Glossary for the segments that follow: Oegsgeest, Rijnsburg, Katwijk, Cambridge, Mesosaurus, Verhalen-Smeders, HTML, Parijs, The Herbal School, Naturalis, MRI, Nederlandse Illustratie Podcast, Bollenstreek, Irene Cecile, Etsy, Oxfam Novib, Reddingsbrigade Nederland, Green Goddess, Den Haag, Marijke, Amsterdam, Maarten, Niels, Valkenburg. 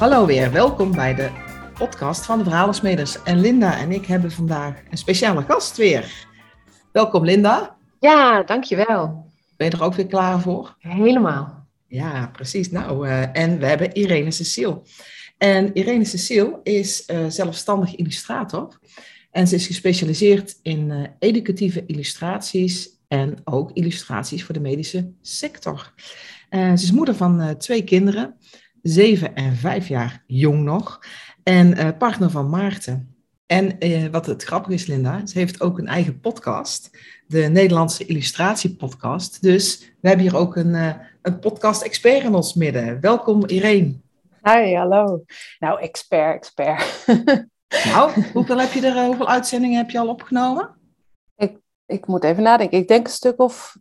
Hallo weer, welkom bij de podcast van de Verhalen-Smeders. En Linda en ik hebben vandaag een speciale gast weer. Welkom Linda. Ja, dankjewel. Ben je er ook weer klaar voor? Helemaal. Ja, precies. Nou, en we hebben Irene Cecile. En Irene Cecile is zelfstandig illustrator. En ze is gespecialiseerd in educatieve illustraties en ook illustraties voor de medische sector. Ze is moeder van 2 kinderen, 7 en 5 jaar jong nog. En partner van Maarten. En wat het grappige is, Linda, ze heeft ook een eigen podcast. De Nederlandse Illustratie Podcast. Dus we hebben hier ook een podcast-expert in ons midden. Welkom, Irene. Hi, hallo. Nou, expert. Nou, hoeveel uitzendingen heb je al opgenomen? Ik moet even nadenken. Ik denk een stuk of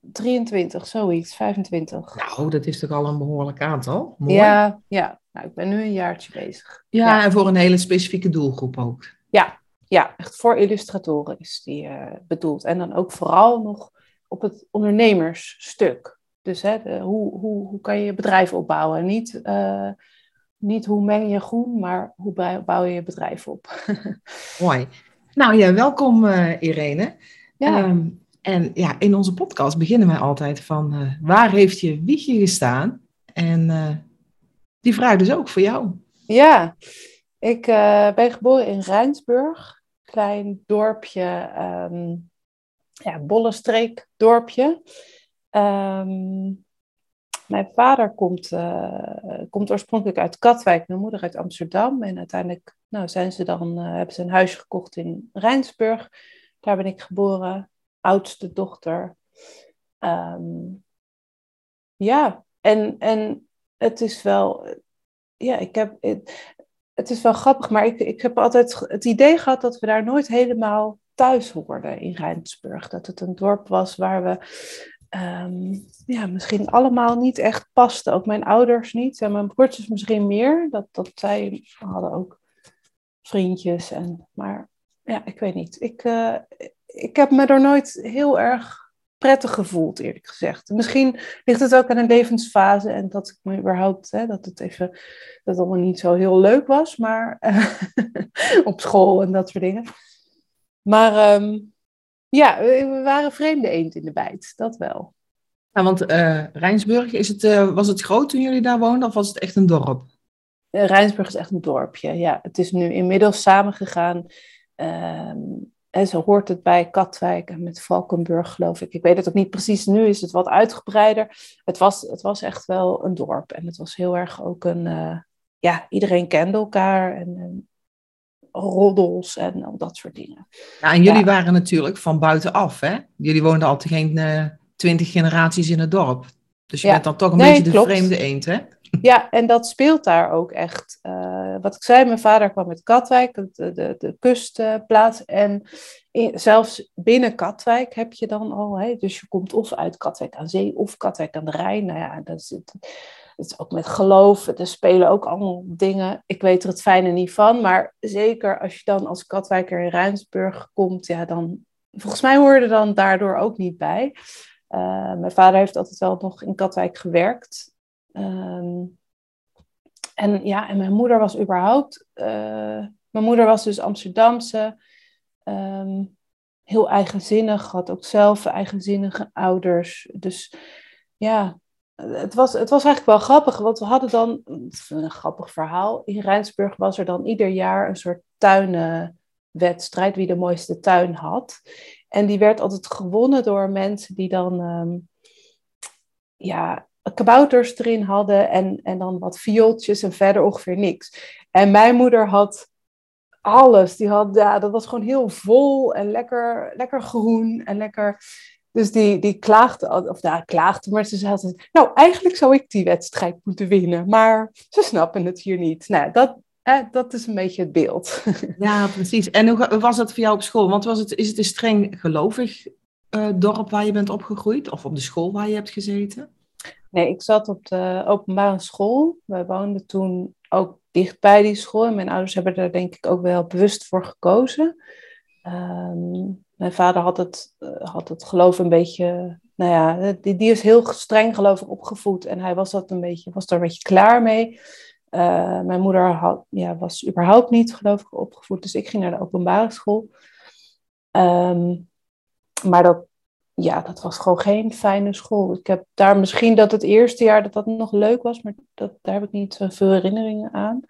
23, zoiets, 25. Nou, dat is toch al een behoorlijk aantal. Mooi. Ja. Nou, ik ben nu een jaartje bezig. Ja, en voor een hele specifieke doelgroep ook. Ja, echt voor illustratoren is die bedoeld. En dan ook vooral nog op het ondernemersstuk. Dus hoe kan je je bedrijf opbouwen? Niet hoe meng je groen, maar hoe bouw je je bedrijf op. Mooi. Nou ja, welkom Irene. Ja. En in onze podcast beginnen wij altijd van waar heeft je wiegje gestaan? En die vraag dus ook voor jou. Ja, ik ben geboren in Rijnsburg. Klein dorpje, Bollenstreek dorpje. Mijn vader komt oorspronkelijk uit Katwijk, mijn moeder uit Amsterdam. En uiteindelijk hebben ze een huisje gekocht in Rijnsburg. Daar ben ik geboren, oudste dochter. En het is wel... Ja, het is wel grappig, maar ik heb altijd het idee gehad dat we daar nooit helemaal thuis hoorden in Rijnsburg. Dat het een dorp was waar we... misschien allemaal niet echt paste. Ook mijn ouders niet. En mijn broertjes misschien meer. Dat zij hadden ook vriendjes. Maar ja, ik weet niet. Ik heb me er nooit heel erg prettig gevoeld, eerlijk gezegd. Misschien ligt het ook aan een levensfase. En dat ik me überhaupt... dat het allemaal niet zo heel leuk was. Maar op school en dat soort dingen. Maar... ja, we waren vreemde eend in de bijt, dat wel. Ja, want Rijnsburg, was het groot toen jullie daar woonden of was het echt een dorp? Rijnsburg is echt een dorpje, ja. Het is nu inmiddels samengegaan. En zo hoort het bij Katwijk en met Valkenburg, geloof ik. Ik weet het ook niet precies, nu is het wat uitgebreider. Het was echt wel een dorp en het was heel erg ook een... iedereen kende elkaar en roddels en dat soort dingen. Ja, en jullie waren natuurlijk van buitenaf, hè? Jullie woonden al geen 20 generaties in het dorp. Dus je bent dan toch een beetje klopt. De vreemde eend, hè? Ja, en dat speelt daar ook echt. Wat ik zei, mijn vader kwam uit Katwijk, de kustplaats. En zelfs binnen Katwijk heb je dan al... Dus je komt of uit Katwijk aan Zee of Katwijk aan de Rijn. Nou ja, dat zit... Het is ook met geloof, er spelen ook allemaal dingen. Ik weet er het fijne niet van, maar zeker als je dan als Katwijker in Rijnsburg komt, ja dan, volgens mij hoorde dan daardoor ook niet bij. Mijn vader heeft altijd wel nog in Katwijk gewerkt. En mijn moeder was mijn moeder was dus Amsterdamse, heel eigenzinnig, had ook zelf eigenzinnige ouders. Dus ja... Het was eigenlijk wel grappig, want we hadden dan, een grappig verhaal, in Rijnsburg was er dan ieder jaar een soort tuinenwedstrijd, wie de mooiste tuin had. En die werd altijd gewonnen door mensen die dan kabouters erin hadden en dan wat viooltjes en verder ongeveer niks. En mijn moeder had alles, dat was gewoon heel vol en lekker groen en lekker... Dus die klaagde, maar ze zei altijd... Nou, eigenlijk zou ik die wedstrijd moeten winnen, maar ze snappen het hier niet. Nou, dat is een beetje het beeld. Ja, precies. En hoe was dat voor jou op school? Want is het een streng gelovig dorp waar je bent opgegroeid? Of op de school waar je hebt gezeten? Nee, ik zat op de openbare school. Wij woonden toen ook dichtbij die school. En mijn ouders hebben daar denk ik ook wel bewust voor gekozen. Mijn vader had het geloof een beetje... Nou ja, die is heel streng gelovig opgevoed. En hij was daar een beetje klaar mee. Mijn moeder was überhaupt niet gelovig opgevoed, dus ik ging naar de openbare school. Maar dat was gewoon geen fijne school. Ik heb daar misschien dat het eerste jaar dat nog leuk was, maar daar heb ik niet veel herinneringen aan.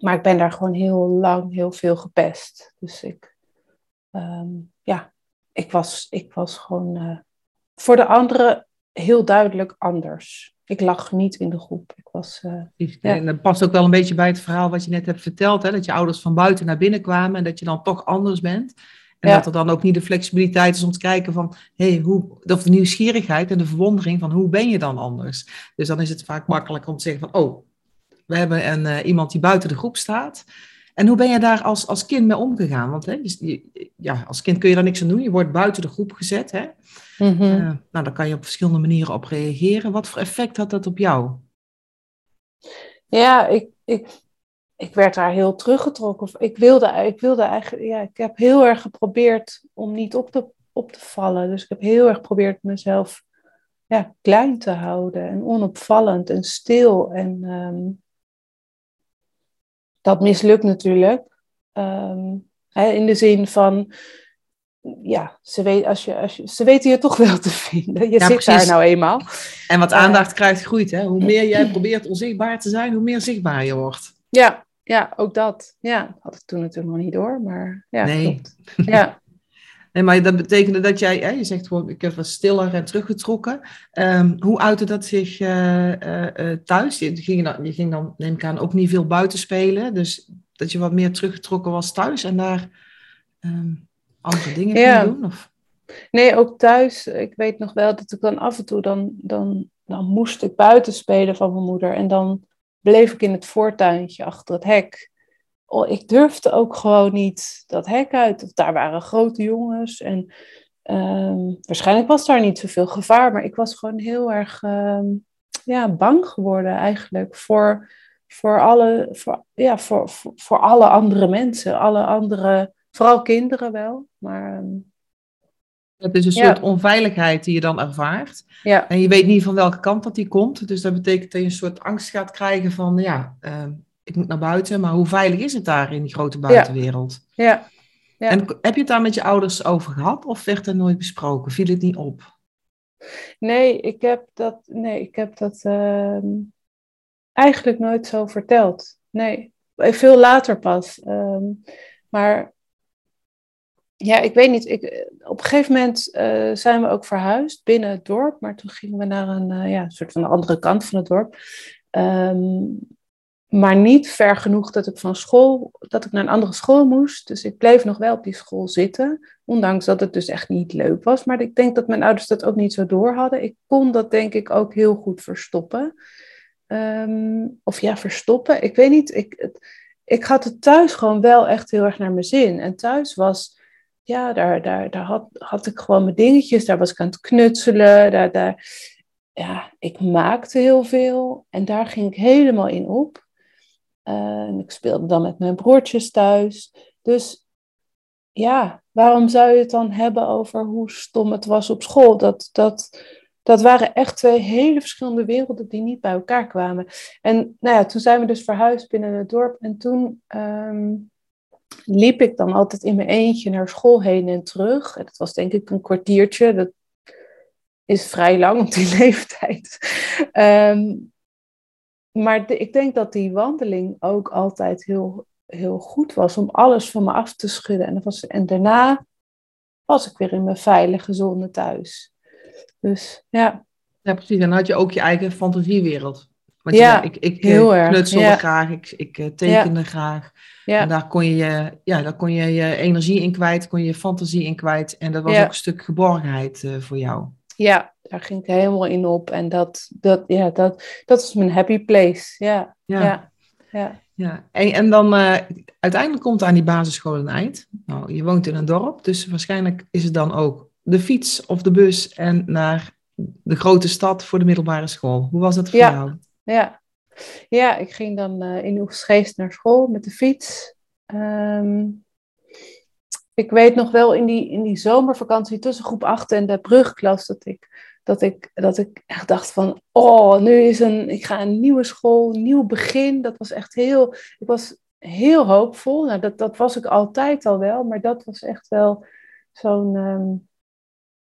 Maar ik ben daar gewoon heel lang heel veel gepest. Dus ik was gewoon voor de anderen heel duidelijk anders. Ik lag niet in de groep. Ik was, en dat past ook wel een beetje bij het verhaal wat je net hebt verteld. Hè? Dat je ouders van buiten naar binnen kwamen en dat je dan toch anders bent. En dat er dan ook niet de flexibiliteit is om te kijken van... of de nieuwsgierigheid en de verwondering van hoe ben je dan anders? Dus dan is het vaak makkelijk om te zeggen van... we hebben iemand die buiten de groep staat. En hoe ben je daar als kind mee omgegaan? Want als kind kun je daar niks aan doen. Je wordt buiten de groep gezet. Hè? Mm-hmm. Daar kan je op verschillende manieren op reageren. Wat voor effect had dat op jou? Ja, ik werd daar heel teruggetrokken. Ik wilde eigenlijk... Ja, ik heb heel erg geprobeerd om niet op te vallen. Dus ik heb heel erg geprobeerd mezelf klein te houden. En onopvallend en stil en... Dat mislukt natuurlijk. In de zin van... ze weten je toch wel te vinden. Je zit precies daar nou eenmaal. En wat aandacht krijgt, groeit. Hè? Hoe meer jij probeert onzichtbaar te zijn, hoe meer zichtbaar je wordt. Ja, ook dat. Ja, had ik toen natuurlijk nog niet door. Maar ja, nee. Klopt. Ja. Nee, maar dat betekende dat jij... Hè, je zegt, ik heb wat stiller en teruggetrokken. Hoe uitte dat zich thuis? Je ging dan, neem ik aan, ook niet veel buiten spelen. Dus dat je wat meer teruggetrokken was thuis en daar andere dingen ging doen? Of? Nee, ook thuis. Ik weet nog wel dat ik dan af en toe... Dan moest ik buiten spelen van mijn moeder. En dan bleef ik in het voortuintje achter het hek... Ik durfde ook gewoon niet dat hek uit. Daar waren grote jongens. En waarschijnlijk was daar niet zoveel gevaar. Maar ik was gewoon heel erg bang geworden eigenlijk. Voor alle andere mensen. Alle andere, vooral kinderen wel. Maar, dat is een soort onveiligheid die je dan ervaart. Ja. En je weet niet van welke kant dat die komt. Dus dat betekent dat je een soort angst gaat krijgen van... ik moet naar buiten, maar hoe veilig is het daar in die grote buitenwereld? Ja. Ja. En heb je het daar met je ouders over gehad of werd er nooit besproken? Viel het niet op? Nee, ik heb dat eigenlijk nooit zo verteld. Nee, veel later pas. Maar ja, ik weet niet. Op een gegeven moment zijn we ook verhuisd binnen het dorp, maar toen gingen we naar een soort van de andere kant van het dorp. Maar niet ver genoeg dat ik naar een andere school moest. Dus ik bleef nog wel op die school zitten. Ondanks dat het dus echt niet leuk was. Maar ik denk dat mijn ouders dat ook niet zo door hadden. Ik kon dat denk ik ook heel goed verstoppen. Verstoppen. Ik weet niet. Ik had het thuis gewoon wel echt heel erg naar mijn zin. En thuis was... Ja, daar had ik gewoon mijn dingetjes. Daar was ik aan het knutselen. Ik maakte heel veel. En daar ging ik helemaal in op. Ik speelde dan met mijn broertjes thuis. Dus ja, waarom zou je het dan hebben over hoe stom het was op school? Dat waren echt twee hele verschillende werelden die niet bij elkaar kwamen. En toen zijn we dus verhuisd binnen het dorp. En toen liep ik dan altijd in mijn eentje naar school heen en terug. En dat was denk ik een kwartiertje. Dat is vrij lang op die leeftijd. Maar ik denk dat die wandeling ook altijd heel, heel goed was om alles van me af te schudden. En daarna was ik weer in mijn veilige zone thuis. Dus ja. Ja, precies. En dan had je ook je eigen fantasiewereld. Want ik knutselde graag, ik tekende graag. Ja. En daar kon je je energie in kwijt, kon je je fantasie in kwijt. En dat was ook een stuk geborgenheid voor jou. Ja, daar ging ik helemaal in op. En dat is mijn happy place. Ja. Ja. Ja. Ja. Ja. En dan uiteindelijk komt aan die basisschool een eind. Nou, je woont in een dorp, dus waarschijnlijk is het dan ook de fiets of de bus en naar de grote stad voor de middelbare school. Hoe was dat voor jou? Ja, ik ging dan in Oegsgeest naar school met de fiets. Ik weet nog wel in die zomervakantie tussen groep 8 en de brugklas dat ik Dat ik echt dacht van, oh, nu is ik ga een nieuwe school, een nieuw begin. Dat was echt ik was heel hoopvol. Nou, dat was ik altijd al wel, maar dat was echt wel zo'n,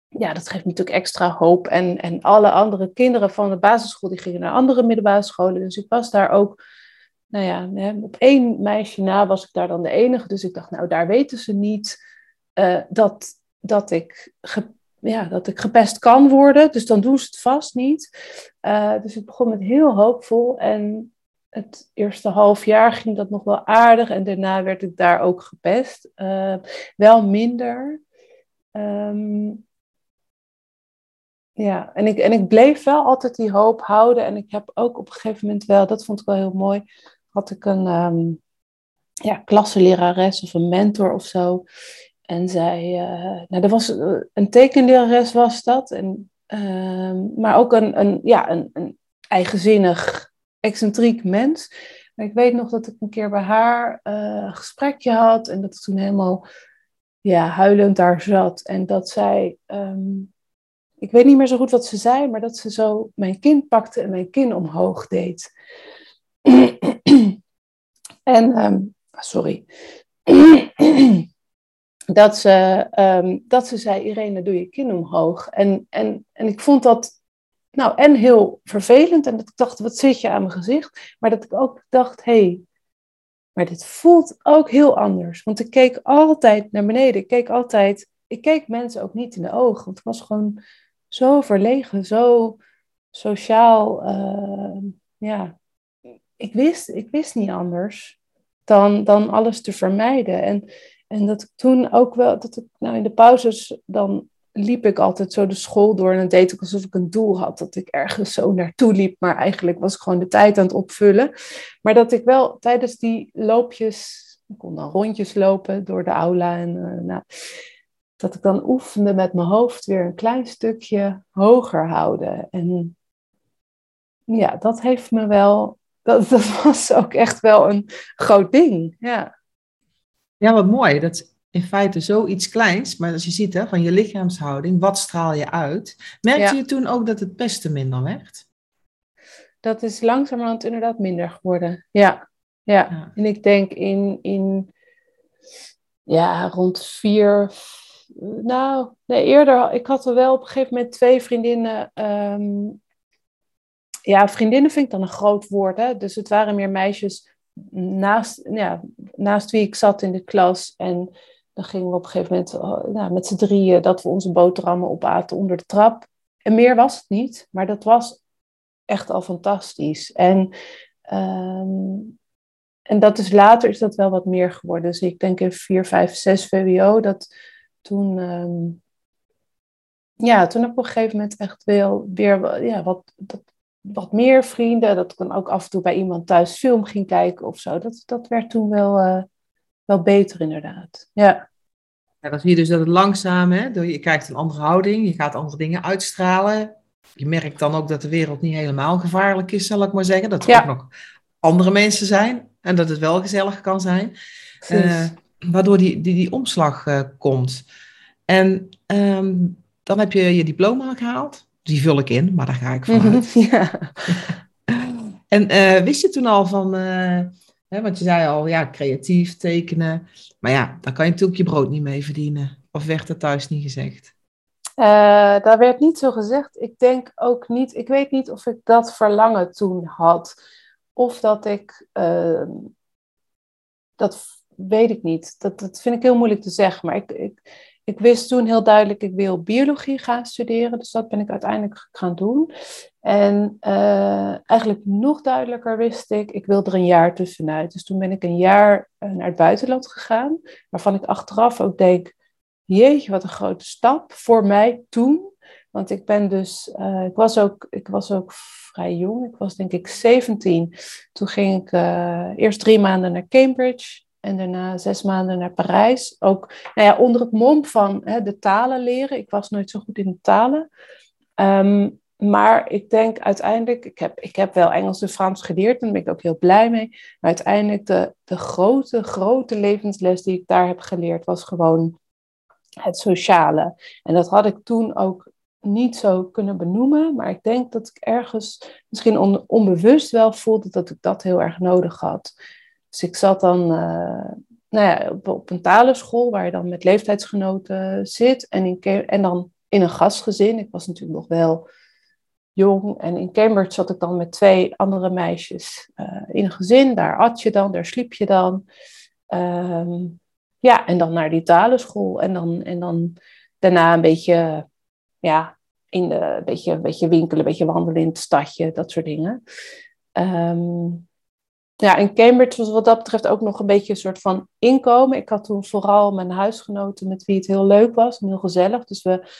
ja, dat geeft natuurlijk extra hoop. En alle andere kinderen van de basisschool, die gingen naar andere middelbare scholen. Dus ik was daar ook, nou ja, op 1 meisje na was ik daar dan de enige. Dus ik dacht, nou, daar weten ze niet dat ik gepest kan worden. Dus dan doen ze het vast niet. Dus ik begon met heel hoopvol. En het eerste half jaar ging dat nog wel aardig. En daarna werd ik daar ook gepest. Wel minder. Ja, en ik bleef wel altijd die hoop houden. En ik heb ook op een gegeven moment wel, dat vond ik wel heel mooi, had ik een klassenlerares of een mentor of zo. En zij, er was een tekenlerares was dat. En, maar ook een eigenzinnig, excentriek mens. Maar ik weet nog dat ik een keer bij haar een gesprekje had. En dat ik toen helemaal huilend daar zat. En dat zij, ik weet niet meer zo goed wat ze zei. Maar dat ze zo mijn kin pakte en mijn kin omhoog deed. En, sorry. Dat ze zei, Irene, doe je kin omhoog. En ik vond dat heel vervelend. En dat ik dacht, wat zit je aan mijn gezicht? Maar dat ik ook dacht, hé, maar dit voelt ook heel anders. Want ik keek altijd naar beneden. Ik keek mensen ook niet in de ogen. Want ik was gewoon zo verlegen, zo sociaal. Ik wist niet anders dan alles te vermijden. En dat ik toen ook wel, in de pauzes, dan liep ik altijd zo de school door. En dan deed ik alsof ik een doel had, dat ik ergens zo naartoe liep. Maar eigenlijk was ik gewoon de tijd aan het opvullen. Maar dat ik wel tijdens die loopjes, ik kon dan rondjes lopen door de aula. En dat ik dan oefende met mijn hoofd weer een klein stukje hoger houden. En ja, dat heeft me wel, dat was ook echt wel een groot ding, ja. Ja, wat mooi. Dat is in feite zoiets kleins. Maar als je ziet, van je lichaamshouding, wat straal je uit? Merkte je toen ook dat het pesten minder werd? Dat is langzamerhand inderdaad minder geworden. Ja. En ik denk in rond 4... eerder... Ik had er wel op een gegeven moment 2 vriendinnen... vriendinnen vind ik dan een groot woord, hè. Dus het waren meer meisjes... Naast wie ik zat in de klas. En dan gingen we op een gegeven moment met z'n drieën... dat we onze boterhammen opaten onder de trap. En meer was het niet. Maar dat was echt al fantastisch. En dat is later is dat wel wat meer geworden. Dus ik denk in 4, 5, 6 VWO... dat toen... toen heb ik op een gegeven moment echt weer wat meer vrienden, dat ik dan ook af en toe bij iemand thuis film ging kijken of zo. Dat werd toen wel beter inderdaad. Ja. Ja, dan zie je dus dat het langzaam, hè? Je krijgt een andere houding, je gaat andere dingen uitstralen. Je merkt dan ook dat de wereld niet helemaal gevaarlijk is, zal ik maar zeggen. Dat er ook nog andere mensen zijn en dat het wel gezellig kan zijn. Waardoor die omslag komt. En dan heb je je diploma gehaald. Die vul ik in, maar daar ga ik vanuit. Ja. En wist je toen al van... want je zei al, creatief tekenen. Maar ja, daar kan je natuurlijk je brood niet mee verdienen. Of werd dat thuis niet gezegd? Dat werd niet zo gezegd. Ik denk ook niet... Ik weet niet of ik dat verlangen toen had. Of dat ik... dat weet ik niet. Dat vind ik heel moeilijk te zeggen. Maar ik wist toen heel duidelijk, ik wil biologie gaan studeren. Dus dat ben ik uiteindelijk gaan doen. En eigenlijk nog duidelijker wist ik, ik wil er een jaar tussenuit. Dus toen ben ik een jaar naar het buitenland gegaan. Waarvan ik achteraf ook denk, jeetje, wat een grote stap voor mij toen. Want ik ben dus, ik was ook vrij jong. Ik was denk ik 17. Toen ging ik eerst 3 maanden naar Cambridge. En daarna 6 maanden naar Parijs. Ook onder het mom van de talen leren. Ik was nooit zo goed in de talen. Maar ik denk uiteindelijk... Ik heb wel Engels en Frans geleerd. En daar ben ik ook heel blij mee. Maar uiteindelijk de grote levensles die ik daar heb geleerd... was gewoon het sociale. En dat had ik toen ook niet zo kunnen benoemen. Maar ik denk dat ik ergens misschien onbewust wel voelde dat ik dat heel erg nodig had. Dus ik zat dan op een talenschool waar je dan met leeftijdsgenoten zit. En dan in een gastgezin. Ik was natuurlijk nog wel jong. En in Cambridge zat ik dan met 2 andere meisjes in een gezin. Daar at je dan, daar sliep je dan. En dan naar die talenschool. En dan daarna een beetje... Ja, een beetje winkelen, een beetje wandelen in het stadje, dat soort dingen. En Cambridge was wat dat betreft ook nog een beetje een soort van inkomen. Ik had toen vooral mijn huisgenoten met wie het heel leuk was en heel gezellig. Dus we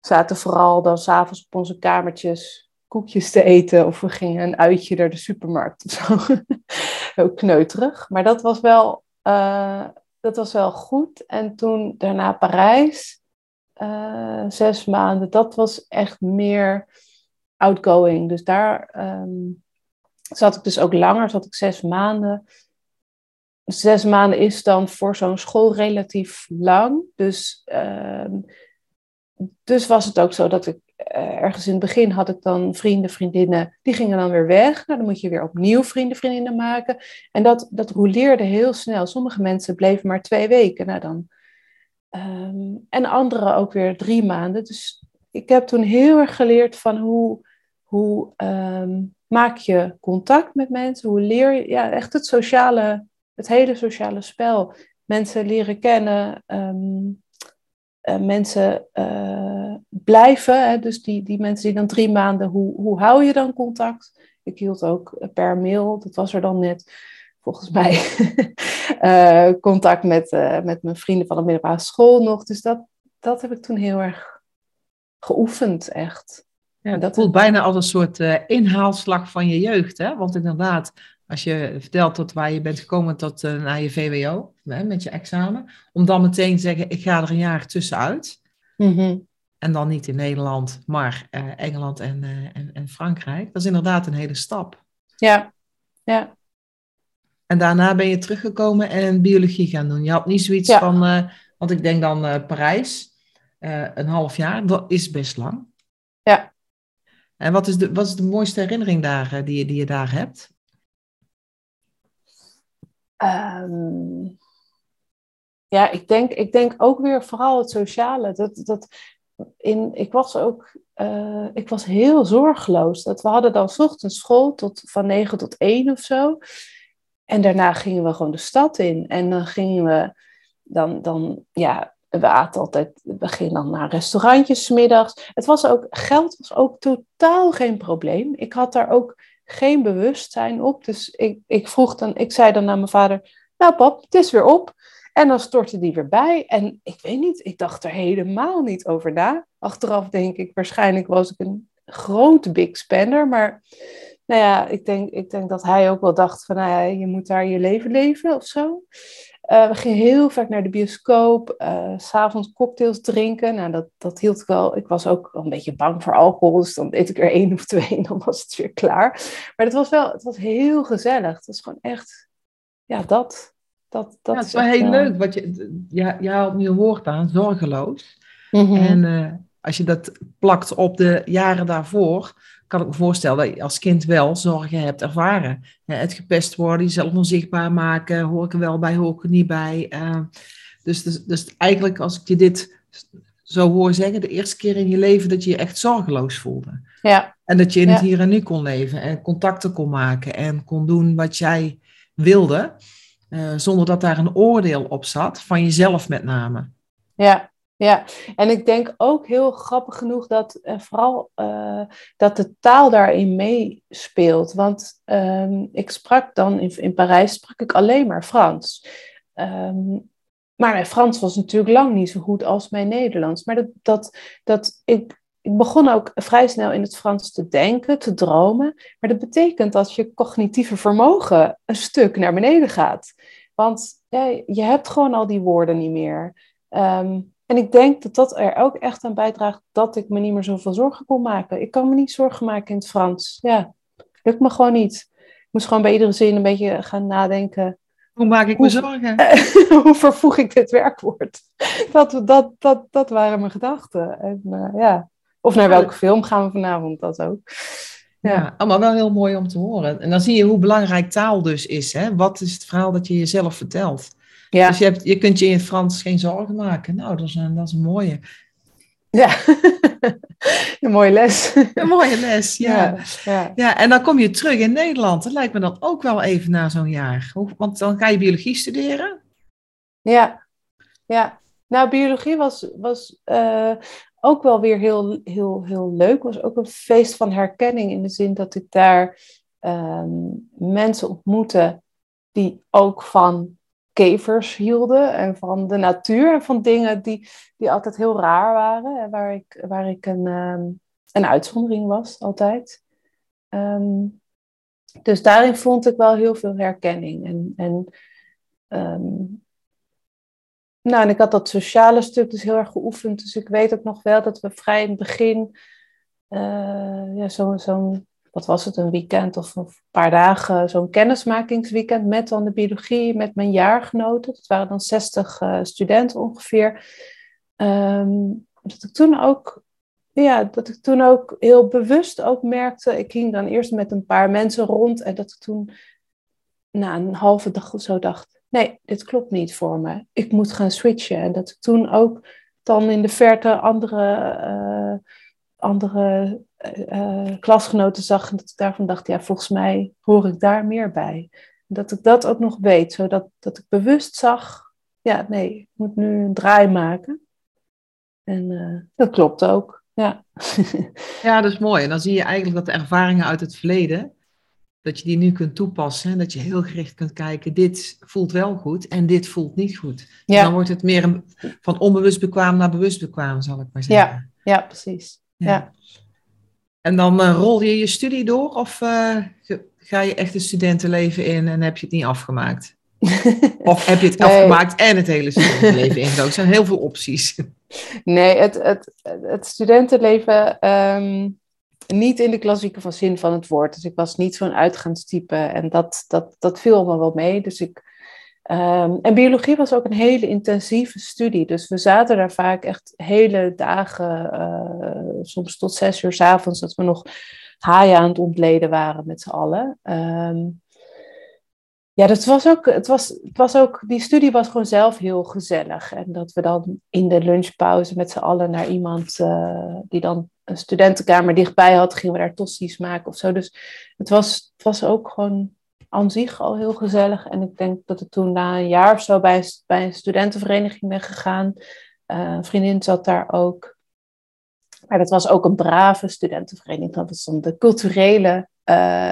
zaten vooral dan 's avonds op onze kamertjes koekjes te eten. Of we gingen een uitje naar de supermarkt of zo. Heel kneuterig. Maar dat was wel goed. En toen daarna Parijs. 6 maanden, dat was echt meer outgoing. Dus daar zat ik dus ook langer, zat ik 6 maanden. 6 maanden is dan voor zo'n school relatief lang. Dus was het ook zo dat ik ergens in het begin had ik dan vrienden, vriendinnen, die gingen dan weer weg. Nou, dan moet je weer opnieuw vrienden, vriendinnen maken. En dat rouleerde heel snel. Sommige mensen bleven maar 2 weken. Nou, dan... en anderen ook weer 3 maanden. Dus ik heb toen heel erg geleerd van hoe maak je contact met mensen, hoe leer je echt het hele sociale spel. Mensen leren kennen, mensen blijven. Hè, dus die mensen die dan 3 maanden, hoe hou je dan contact? Ik hield ook per mail, dat was er dan net. Volgens mij contact met mijn vrienden van de middelbare school nog. Dus dat heb ik toen heel erg geoefend, echt. Ja, dat voelt bijna als een soort inhaalslag van je jeugd, hè? Want inderdaad, als je vertelt tot waar je bent gekomen tot naar je VWO, hè, met je examen, om dan meteen te zeggen, ik ga er een jaar tussenuit. Mm-hmm. En dan niet in Nederland, maar Engeland en Frankrijk. Dat is inderdaad een hele stap. Ja. En daarna ben je teruggekomen en biologie gaan doen. Je had niet zoiets van, want ik denk dan Parijs, een half jaar, dat is best lang. Ja. En wat is de mooiste herinnering daar, die je daar hebt? Ik denk ook weer vooral het sociale. Ik was heel zorgeloos. We hadden dan 's ochtends school van 9 tot 1 of zo. En daarna gingen we gewoon de stad in. En dan gingen we... we aten altijd... We gingen dan naar restaurantjes 's middags. Geld was ook totaal geen probleem. Ik had daar ook geen bewustzijn op. Dus ik zei dan aan mijn vader... Nou pap, het is weer op. En dan stortte die weer bij. En ik weet niet, ik dacht er helemaal niet over na. Achteraf denk ik, waarschijnlijk was ik een grote big spender. Maar... Nou ja, ik denk dat hij ook wel dacht van, je moet daar je leven leven of zo. We gingen heel vaak naar de bioscoop, 's avonds cocktails drinken. Nou, dat hield ik wel. Ik was ook wel een beetje bang voor alcohol, dus dan deed ik er 1 of 2 en dan was het weer klaar. Maar het was heel gezellig. Het was gewoon echt, dat is wel heel leuk. Want je haalt nu een woord aan, zorgeloos. Mm-hmm. En als je dat plakt op de jaren daarvoor... kan ik me voorstellen dat je als kind wel zorgen hebt ervaren. Het gepest worden, jezelf onzichtbaar maken, hoor ik er wel bij, hoor ik er niet bij. Dus eigenlijk, als ik je dit zo hoor zeggen, de eerste keer in je leven dat je je echt zorgeloos voelde. Ja. En dat je in het hier en nu kon leven en contacten kon maken en kon doen wat jij wilde, zonder dat daar een oordeel op zat, van jezelf met name. Ja, en ik denk ook heel grappig genoeg dat vooral dat de taal daarin meespeelt. Want ik sprak dan in Parijs sprak ik alleen maar Frans. Maar mijn Frans was natuurlijk lang niet zo goed als mijn Nederlands. Maar ik begon ook vrij snel in het Frans te denken, te dromen. Maar dat betekent dat je cognitieve vermogen een stuk naar beneden gaat. Want je hebt gewoon al die woorden niet meer. En ik denk dat dat er ook echt aan bijdraagt dat ik me niet meer zoveel zorgen kon maken. Ik kan me niet zorgen maken in het Frans. Ja, lukt me gewoon niet. Ik moest gewoon bij iedere zin een beetje gaan nadenken. Hoe maak ik me zorgen? Hoe vervoeg ik dit werkwoord? Dat waren mijn gedachten. En Of naar welke film gaan we vanavond, dat ook. Ja, allemaal wel heel mooi om te horen. En dan zie je hoe belangrijk taal dus is. Hè? Wat is het verhaal dat je jezelf vertelt? Ja. Dus je kunt je in het Frans geen zorgen maken. Nou, dat is een mooie. Ja, een mooie les. Een mooie les, ja. En dan kom je terug in Nederland. Dat lijkt me dan ook wel even na zo'n jaar. Want dan ga je biologie studeren. Ja. Nou, biologie was ook wel weer heel, heel, heel leuk. Het was ook een feest van herkenning in de zin dat ik daar mensen ontmoette die ook van kevers hielden en van de natuur en van dingen die altijd heel raar waren en waar ik een uitzondering was altijd. Dus daarin vond ik wel heel veel herkenning. En ik had dat sociale stuk dus heel erg geoefend. Dus ik weet ook nog wel dat we vrij in het begin, wat was het, een weekend of een paar dagen, zo'n kennismakingsweekend met dan de biologie, met mijn jaargenoten. Dat waren dan 60 studenten ongeveer. Dat ik toen ook heel bewust ook merkte, ik ging dan eerst met een paar mensen rond en dat ik toen na een halve dag of zo dacht, nee, dit klopt niet voor me. Ik moet gaan switchen. En dat ik toen ook dan in de verte andere klasgenoten zag en dat ik daarvan dacht, ja, volgens mij hoor ik daar meer bij. Dat ik dat ook nog weet, zodat ik bewust zag, ja, nee, ik moet nu een draai maken. En dat klopt ook, ja. Ja, dat is mooi. En dan zie je eigenlijk dat de ervaringen uit het verleden, dat je die nu kunt toepassen en dat je heel gericht kunt kijken, dit voelt wel goed en dit voelt niet goed. Ja. En dan wordt het meer van onbewust bekwaam naar bewust bekwaam, zal ik maar zeggen. Ja, precies. Ja. En dan rol je je studie door of ga je echt het studentenleven in en heb je het niet afgemaakt? Of heb je het afgemaakt en het hele studentenleven in? Er zijn heel veel opties. Nee, het studentenleven niet in de klassieke van zin van het woord. Dus ik was niet zo'n uitgaanstype en dat viel allemaal wel mee. Dus en biologie was ook een hele intensieve studie. Dus we zaten daar vaak echt hele dagen, soms tot 6 uur 's avonds, dat we nog haaien aan het ontleden waren met z'n allen. Die studie was gewoon zelf heel gezellig. En dat we dan in de lunchpauze met z'n allen naar iemand die dan een studentenkamer dichtbij had, gingen we daar tosti's maken of zo. Dus het was ook gewoon aan zich al heel gezellig. En ik denk dat ik toen na een jaar of zo bij een studentenvereniging ben gegaan. Een vriendin zat daar ook. Maar dat was ook een brave studentenvereniging. Dat was dan de culturele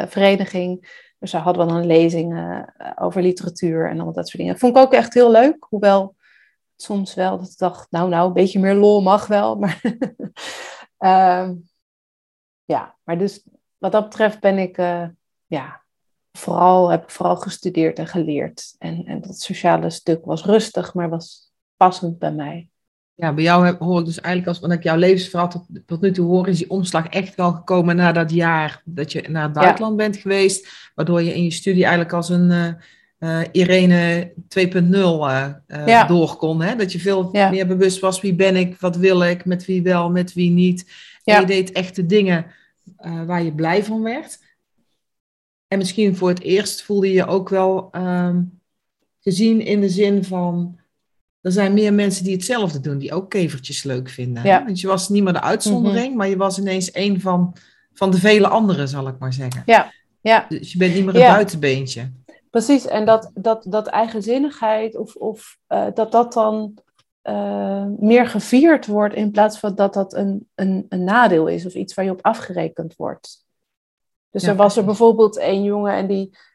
vereniging. Dus daar hadden we dan lezingen over literatuur en al dat soort dingen. Dat vond ik ook echt heel leuk. Hoewel soms wel dat ik dacht, nou, een beetje meer lol mag wel. Maar maar dus wat dat betreft ben ik heb ik vooral gestudeerd en geleerd. En dat sociale stuk was rustig, maar was passend bij mij. Ja, bij jou hoor ik dus eigenlijk, als ik jouw levensverhaal tot nu toe hoor, is die omslag echt wel gekomen na dat jaar dat je naar het buitenland bent geweest. Waardoor je in je studie eigenlijk als een Irene 2.0 door kon. Hè? Dat je veel meer bewust was, wie ben ik, wat wil ik, met wie wel, met wie niet. Ja. En je deed echt de dingen waar je blij van werd. En misschien voor het eerst voelde je ook wel gezien in de zin van, er zijn meer mensen die hetzelfde doen, die ook kevertjes leuk vinden. Ja. Want je was niet meer de uitzondering, maar je was ineens een van de vele anderen, zal ik maar zeggen. Ja. Dus je bent niet meer een buitenbeentje. Precies, en dat eigenzinnigheid of dat dan meer gevierd wordt in plaats van dat een nadeel is of iets waar je op afgerekend wordt. Dus er was er bijvoorbeeld één jongen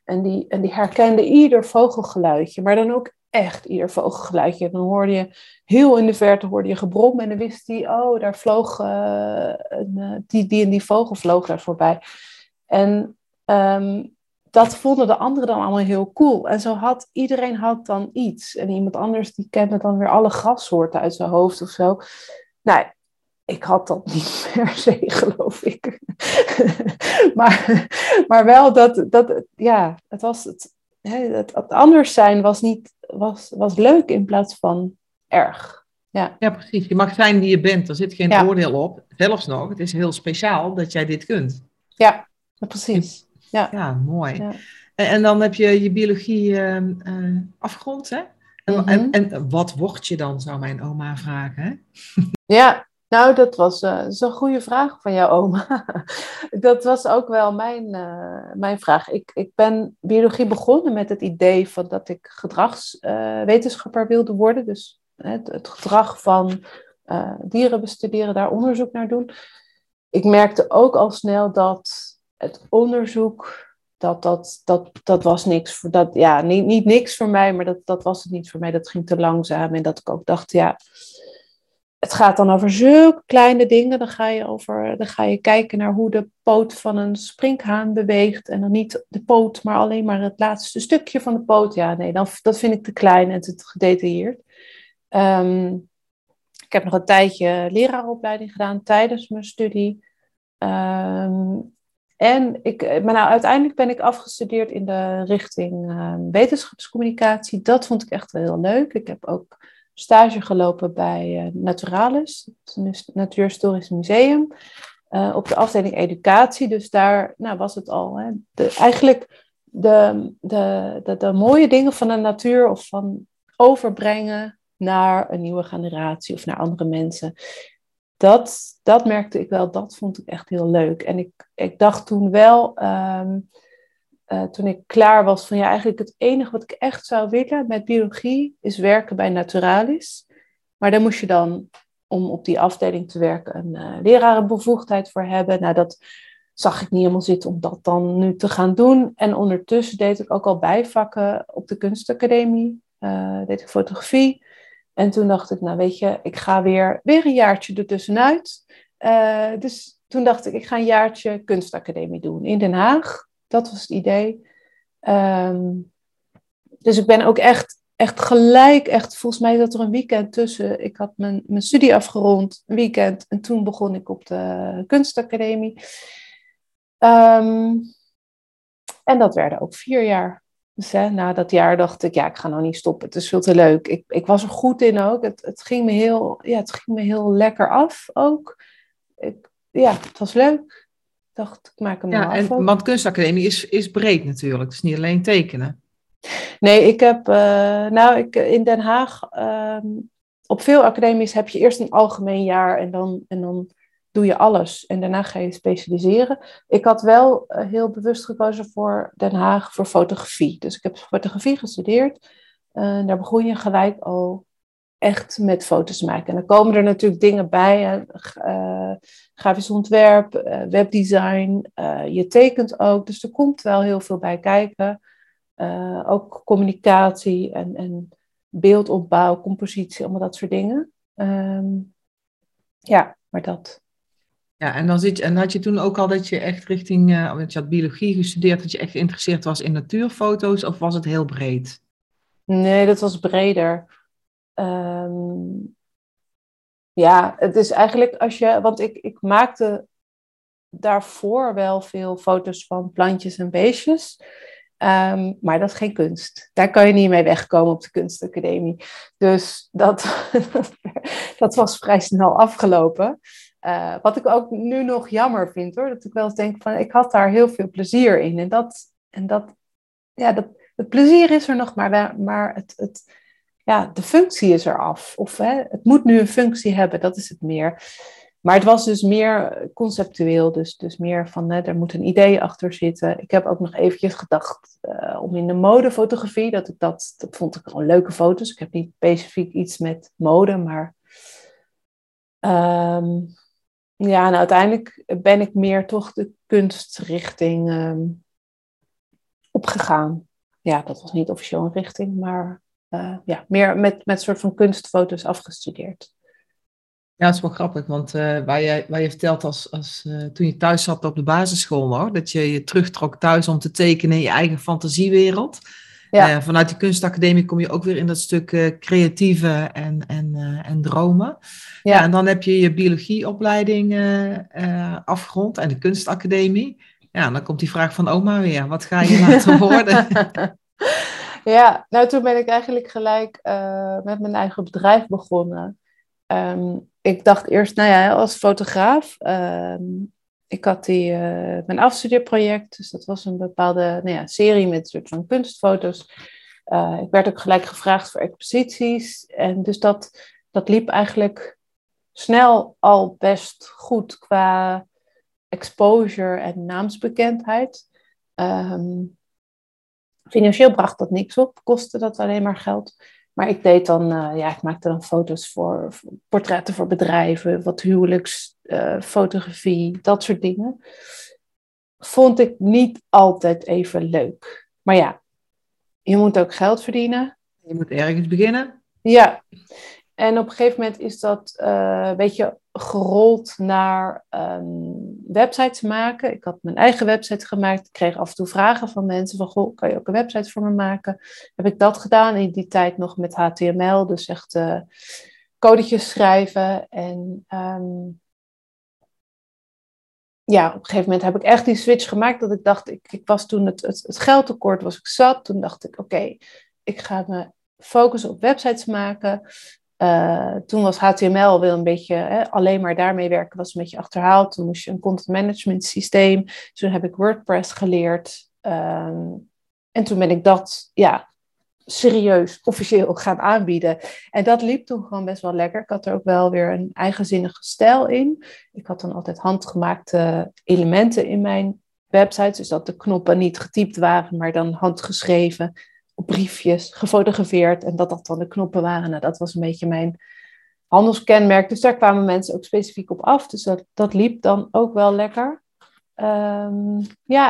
en die herkende ieder vogelgeluidje. Maar dan ook echt ieder vogelgeluidje. En dan hoorde je heel in de verte gebrom. En dan wist hij, oh, daar vloog die en die vogel vloog daar voorbij. En dat vonden de anderen dan allemaal heel cool. En zo had iedereen dan iets. En iemand anders die kende dan weer alle grassoorten uit zijn hoofd of zo. Nou, ik had dat niet per se, geloof ik. maar wel dat het was het anders zijn was leuk in plaats van erg. Ja. Ja, precies. Je mag zijn wie je bent. Er zit geen oordeel op. Zelfs nog. Het is heel speciaal dat jij dit kunt. Ja, precies. Ja, ja, mooi. Ja. En dan heb je je biologie afgerond, hè? En wat word je dan, zou mijn oma vragen, hè? Ja, nou, dat was zo'n goede vraag van jouw oma. Dat was ook wel mijn vraag. Ik ben biologie begonnen met het idee van dat ik gedragswetenschapper wilde worden. Dus het gedrag van dieren bestuderen, daar onderzoek naar doen. Ik merkte ook al snel dat het onderzoek... Dat was niks voor dat, ja, niet niks voor mij, maar dat was het niet voor mij. Dat ging te langzaam. En dat ik ook dacht, ja, het gaat dan over zulke kleine dingen. Dan ga je kijken naar hoe de poot van een sprinkhaan beweegt. En dan niet de poot, maar alleen maar het laatste stukje van de poot. Ja, nee, dat vind ik te klein en te gedetailleerd. Ik heb nog een tijdje leraaropleiding gedaan tijdens mijn studie. Maar uiteindelijk ben ik afgestudeerd in de richting wetenschapscommunicatie. Dat vond ik echt wel heel leuk. Ik heb ook stage gelopen bij Naturalis, het Natuurhistorisch Museum, op de afdeling educatie. Dus daar was het al. Hè. De mooie dingen van de natuur of van overbrengen naar een nieuwe generatie of naar andere mensen. Dat merkte ik wel, dat vond ik echt heel leuk. En ik dacht toen wel, toen ik klaar was, van ja, eigenlijk het enige wat ik echt zou willen met biologie is werken bij Naturalis. Maar daar moest je dan, om op die afdeling te werken, een lerarenbevoegdheid voor hebben. Nou, dat zag ik niet helemaal zitten om dat dan nu te gaan doen. En ondertussen deed ik ook al bijvakken op de kunstacademie, deed ik fotografie. En toen dacht ik, nou weet je, ik ga weer een jaartje ertussenuit. Dus toen dacht ik ga een jaartje kunstacademie doen in Den Haag. Dat was het idee. Dus ik ben ook echt gelijk, volgens mij zat er een weekend tussen. Ik had mijn studie afgerond, een weekend. En toen begon ik op de kunstacademie. En dat werden ook 4 jaar. Dus na dat jaar dacht ik, ja, ik ga nou niet stoppen. Het is veel te leuk. Ik was er goed in ook. Het ging me heel lekker af ook. Het was leuk. Ik dacht, ik maak hem af. Want kunstacademie is breed natuurlijk. Het is niet alleen tekenen. Nee, ik heb... in Den Haag... op veel academies heb je eerst een algemeen jaar en dan doe je alles en daarna ga je specialiseren. Ik had wel heel bewust gekozen voor Den Haag voor fotografie. Dus ik heb fotografie gestudeerd. Daar begon je gelijk al echt met foto's maken. En dan komen er natuurlijk dingen bij. Grafisch ontwerp, webdesign. Je tekent ook. Dus er komt wel heel veel bij kijken. Ook communicatie en beeldopbouw, compositie, allemaal dat soort dingen. Maar dat... Ja, en had je toen ook al dat je echt richting, want je had biologie gestudeerd, dat je echt geïnteresseerd was in natuurfoto's, of was het heel breed? Nee, dat was breder. Het is eigenlijk want ik maakte daarvoor wel veel foto's van plantjes en beestjes, maar dat is geen kunst. Daar kan je niet mee wegkomen op de kunstacademie. Dus dat was vrij snel afgelopen. Wat ik ook nu nog jammer vind, hoor. Dat ik wel eens denk van, ik had daar heel veel plezier in. En dat het plezier is er nog, maar de functie is eraf. Of het moet nu een functie hebben, dat is het meer. Maar het was dus meer conceptueel. Dus meer van, er moet een idee achter zitten. Ik heb ook nog eventjes gedacht om in de modefotografie. Dat vond ik gewoon leuke foto's. Ik heb niet specifiek iets met mode, maar... uiteindelijk ben ik meer toch de kunstrichting opgegaan. Ja, dat was niet officieel een richting, maar meer met soort van kunstfoto's afgestudeerd. Ja, dat is wel grappig, want waar je vertelt als toen je thuis zat op de basisschool, hoor, dat je terugtrok thuis om te tekenen in je eigen fantasiewereld. Ja. Vanuit de kunstacademie kom je ook weer in dat stuk creatieve en dromen. Ja, en dan heb je je biologieopleiding afgerond en de kunstacademie. Ja, en dan komt die vraag van oma weer. Wat ga je laten worden? Ja, nou toen ben ik eigenlijk gelijk met mijn eigen bedrijf begonnen. Ik dacht eerst, nou ja, als fotograaf. Ik had mijn afstudeerproject. Dus dat was een bepaalde serie met soort van kunstfoto's. Ik werd ook gelijk gevraagd voor exposities. En dus dat liep eigenlijk snel al best goed qua exposure en naamsbekendheid. Financieel bracht dat niks op, kostte dat alleen maar geld. Maar ik deed dan, ik maakte dan foto's voor portretten voor bedrijven, wat huwelijksfotografie, dat soort dingen. Vond ik niet altijd even leuk. Maar ja, je moet ook geld verdienen. Je moet ergens beginnen. Ja, en op een gegeven moment is dat een beetje gerold naar websites maken. Ik had mijn eigen website gemaakt. Ik kreeg af en toe vragen van mensen van, goh, kan je ook een website voor me maken? Heb ik dat gedaan in die tijd nog met HTML. Dus echt codetjes schrijven. En op een gegeven moment heb ik echt die switch gemaakt. Dat ik dacht, ik was toen het geldtekort was ik zat. Toen dacht ik, oké, ik ga me focussen op websites maken. Toen was HTML wel een beetje, alleen maar daarmee werken was een beetje achterhaald. Toen moest je een content management systeem. Toen heb ik WordPress geleerd. En toen ben ik dat serieus, officieel gaan aanbieden. En dat liep toen gewoon best wel lekker. Ik had er ook wel weer een eigenzinnige stijl in. Ik had dan altijd handgemaakte elementen in mijn website. Dus dat de knoppen niet getypt waren, maar dan handgeschreven. Op briefjes, gefotografeerd en dat dan de knoppen waren. Nou, dat was een beetje mijn handelskenmerk. Dus daar kwamen mensen ook specifiek op af. Dus dat liep dan ook wel lekker. En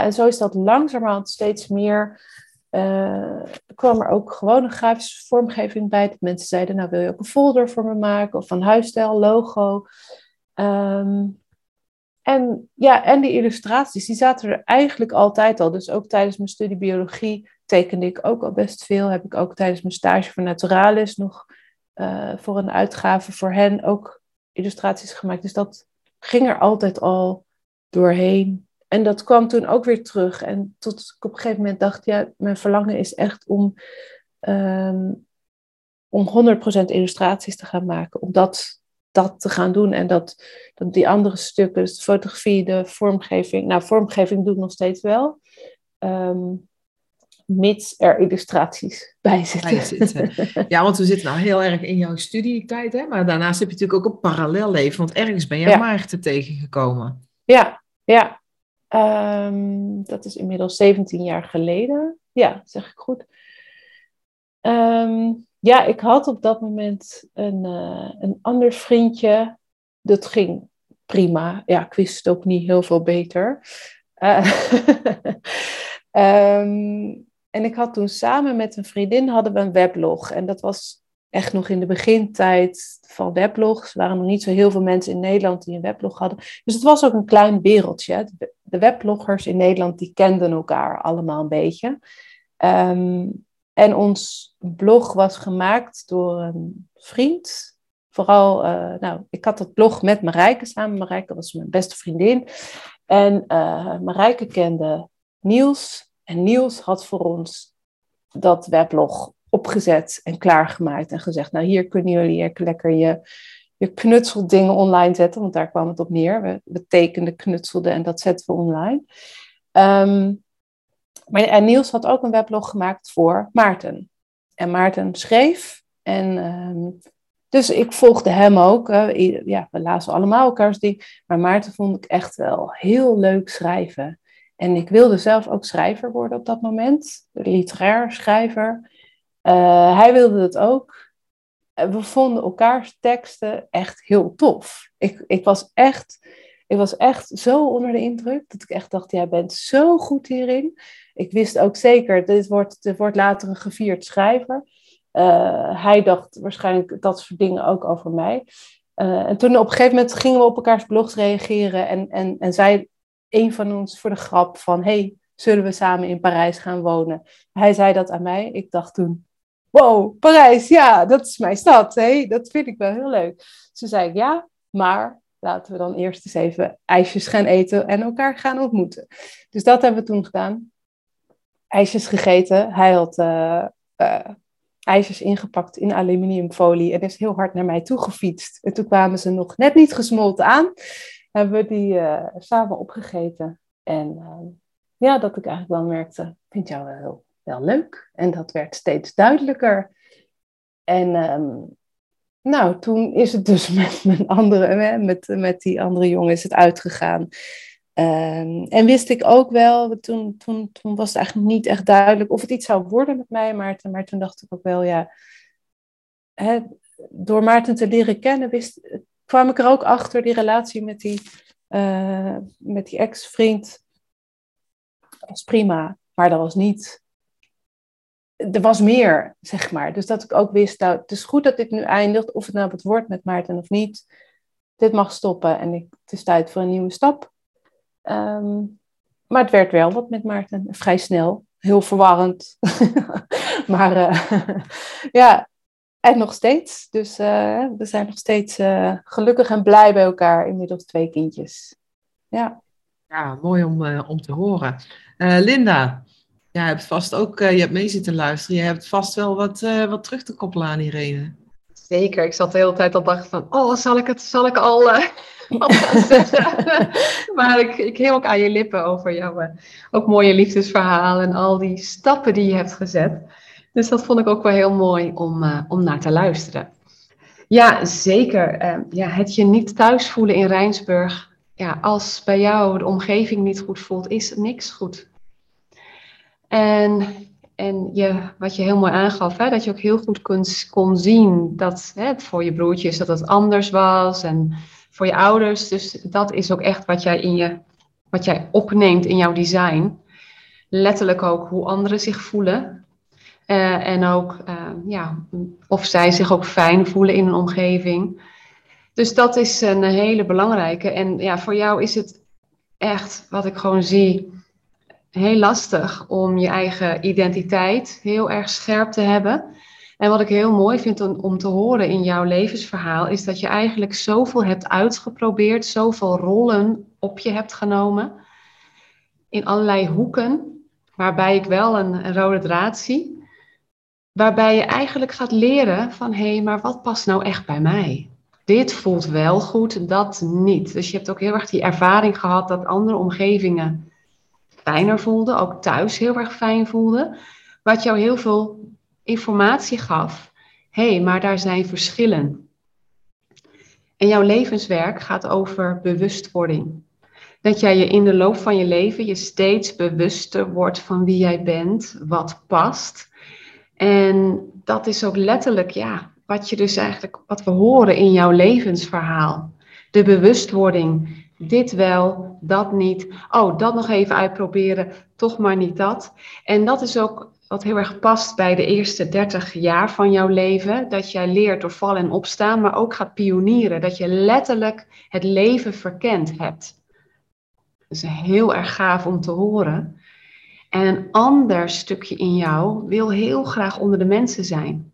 zo is dat langzamerhand steeds meer. Kwam er ook gewoon een grafische vormgeving bij. Dat mensen zeiden, nou wil je ook een folder voor me maken? Of een huisstijl, logo. En die illustraties, die zaten er eigenlijk altijd al. Dus ook tijdens mijn studie biologie tekende ik ook al best veel. Heb ik ook tijdens mijn stage voor Naturalis nog voor een uitgave voor hen ook illustraties gemaakt. Dus dat ging er altijd al doorheen. En dat kwam toen ook weer terug. En tot ik op een gegeven moment dacht, mijn verlangen is echt om 100% illustraties te gaan maken. Om dat te gaan doen. En dat die andere stukken, dus de fotografie, de vormgeving. Nou, vormgeving doe ik nog steeds wel. Mits er illustraties bij zitten. Ja, want we zitten nou heel erg in jouw studietijd, hè? Maar daarnaast heb je natuurlijk ook een parallel leven, want ergens ben jij Maarten tegengekomen. Ja. Dat is inmiddels 17 jaar geleden. Ja, zeg ik goed. Ik had op dat moment een ander vriendje. Dat ging prima. Ja, ik wist het ook niet heel veel beter. En ik had toen samen met een vriendin hadden we een weblog. En dat was echt nog in de begintijd van weblogs. Er waren nog niet zo heel veel mensen in Nederland die een weblog hadden. Dus het was ook een klein wereldje. De webloggers in Nederland die kenden elkaar allemaal een beetje. En ons blog was gemaakt door een vriend. Vooral, ik had dat blog met Marijke samen. Marijke was mijn beste vriendin. En Marijke kende Niels. En Niels had voor ons dat weblog opgezet en klaargemaakt. En gezegd, nou hier kunnen jullie lekker je knutseldingen online zetten. Want daar kwam het op neer. We tekenden, knutselden en dat zetten we online. En Niels had ook een weblog gemaakt voor Maarten. En Maarten schreef. Dus ik volgde hem ook. We lazen allemaal elkaars ding. Maar Maarten vond ik echt wel heel leuk schrijven. En ik wilde zelf ook schrijver worden op dat moment. Literair schrijver. Hij wilde dat ook. We vonden elkaars teksten echt heel tof. Ik was echt zo onder de indruk. Dat ik echt dacht, jij bent zo goed hierin. Ik wist ook zeker, dit wordt later een gevierd schrijver. Hij dacht waarschijnlijk dat soort dingen ook over mij. En toen op een gegeven moment gingen we op elkaars blogs reageren. En zij... Een van ons voor de grap van, hey, zullen we samen in Parijs gaan wonen? Hij zei dat aan mij. Ik dacht toen, wow, Parijs, ja, dat is mijn stad. Hey, dat vind ik wel heel leuk. Ze zei, ja, maar laten we dan eerst eens even ijsjes gaan eten en elkaar gaan ontmoeten. Dus dat hebben we toen gedaan. Ijsjes gegeten. Hij had ijsjes ingepakt in aluminiumfolie en is heel hard naar mij toe gefietst. En toen kwamen ze nog net niet gesmolten aan. Hebben we die samen opgegeten. En ja, dat ik eigenlijk wel merkte, ik vind jou wel leuk. En dat werd steeds duidelijker. En nou, toen is het dus met mijn andere, met die andere jongen is het uitgegaan. En wist ik ook wel, toen was het eigenlijk niet echt duidelijk of het iets zou worden met mij, Maarten. Maar toen dacht ik ook wel, ja, door Maarten te leren kennen kwam ik er ook achter, die relatie met die ex-vriend. Dat was prima, maar dat was niet... Er was meer, zeg maar. Dus dat ik ook wist, nou, het is goed dat dit nu eindigt, of het nou wat wordt met Maarten of niet. Dit mag stoppen en het is tijd voor een nieuwe stap. Maar het werd wel wat met Maarten. Vrij snel. Heel verwarrend. Maar ja, en nog steeds. Dus we zijn nog steeds gelukkig en blij bij elkaar. Inmiddels 2 kindjes. Ja, ja, mooi om te horen. Linda, jij hebt vast ook, je hebt mee zitten luisteren. Je hebt vast wel wat terug te koppelen aan Irene. Zeker, ik zat de hele tijd al dacht van, oh, zal ik al... Maar ik heel ook aan je lippen over jouw ook mooie liefdesverhaal en al die stappen die je hebt gezet. Dus dat vond ik ook wel heel mooi om naar te luisteren. Ja, zeker. Ja, het je niet thuis voelen in Rijnsburg. Ja, als bij jou de omgeving niet goed voelt, is niks goed. En wat je heel mooi aangaf, hè, dat je ook heel goed kon zien dat voor je broertjes dat het anders was en voor je ouders. Dus dat is ook echt wat jij opneemt in jouw design. Letterlijk ook hoe anderen zich voelen. En ook ja, of zij zich ook fijn voelen in een omgeving. Dus dat is een hele belangrijke. En ja, voor jou is het echt, wat ik gewoon zie, heel lastig om je eigen identiteit heel erg scherp te hebben. En wat ik heel mooi vind om te horen in jouw levensverhaal, is dat je eigenlijk zoveel hebt uitgeprobeerd, zoveel rollen op je hebt genomen, in allerlei hoeken, waarbij ik wel een rode draad zie, waarbij je eigenlijk gaat leren van, hé, maar wat past nou echt bij mij? Dit voelt wel goed, dat niet. Dus je hebt ook heel erg die ervaring gehad dat andere omgevingen fijner voelden, ook thuis heel erg fijn voelden, wat jou heel veel informatie gaf. Hé, maar daar zijn verschillen. En jouw levenswerk gaat over bewustwording. Dat jij je in de loop van je leven je steeds bewuster wordt van wie jij bent, wat past. En dat is ook letterlijk, ja, wat je dus eigenlijk, wat we horen in jouw levensverhaal. De bewustwording. Dit wel, dat niet. Oh, dat nog even uitproberen, toch maar niet dat. En dat is ook wat heel erg past bij de eerste 30 jaar van jouw leven. Dat jij leert door vallen en opstaan, maar ook gaat pionieren. Dat je letterlijk het leven verkend hebt. Dat is heel erg gaaf om te horen. En een ander stukje in jou wil heel graag onder de mensen zijn.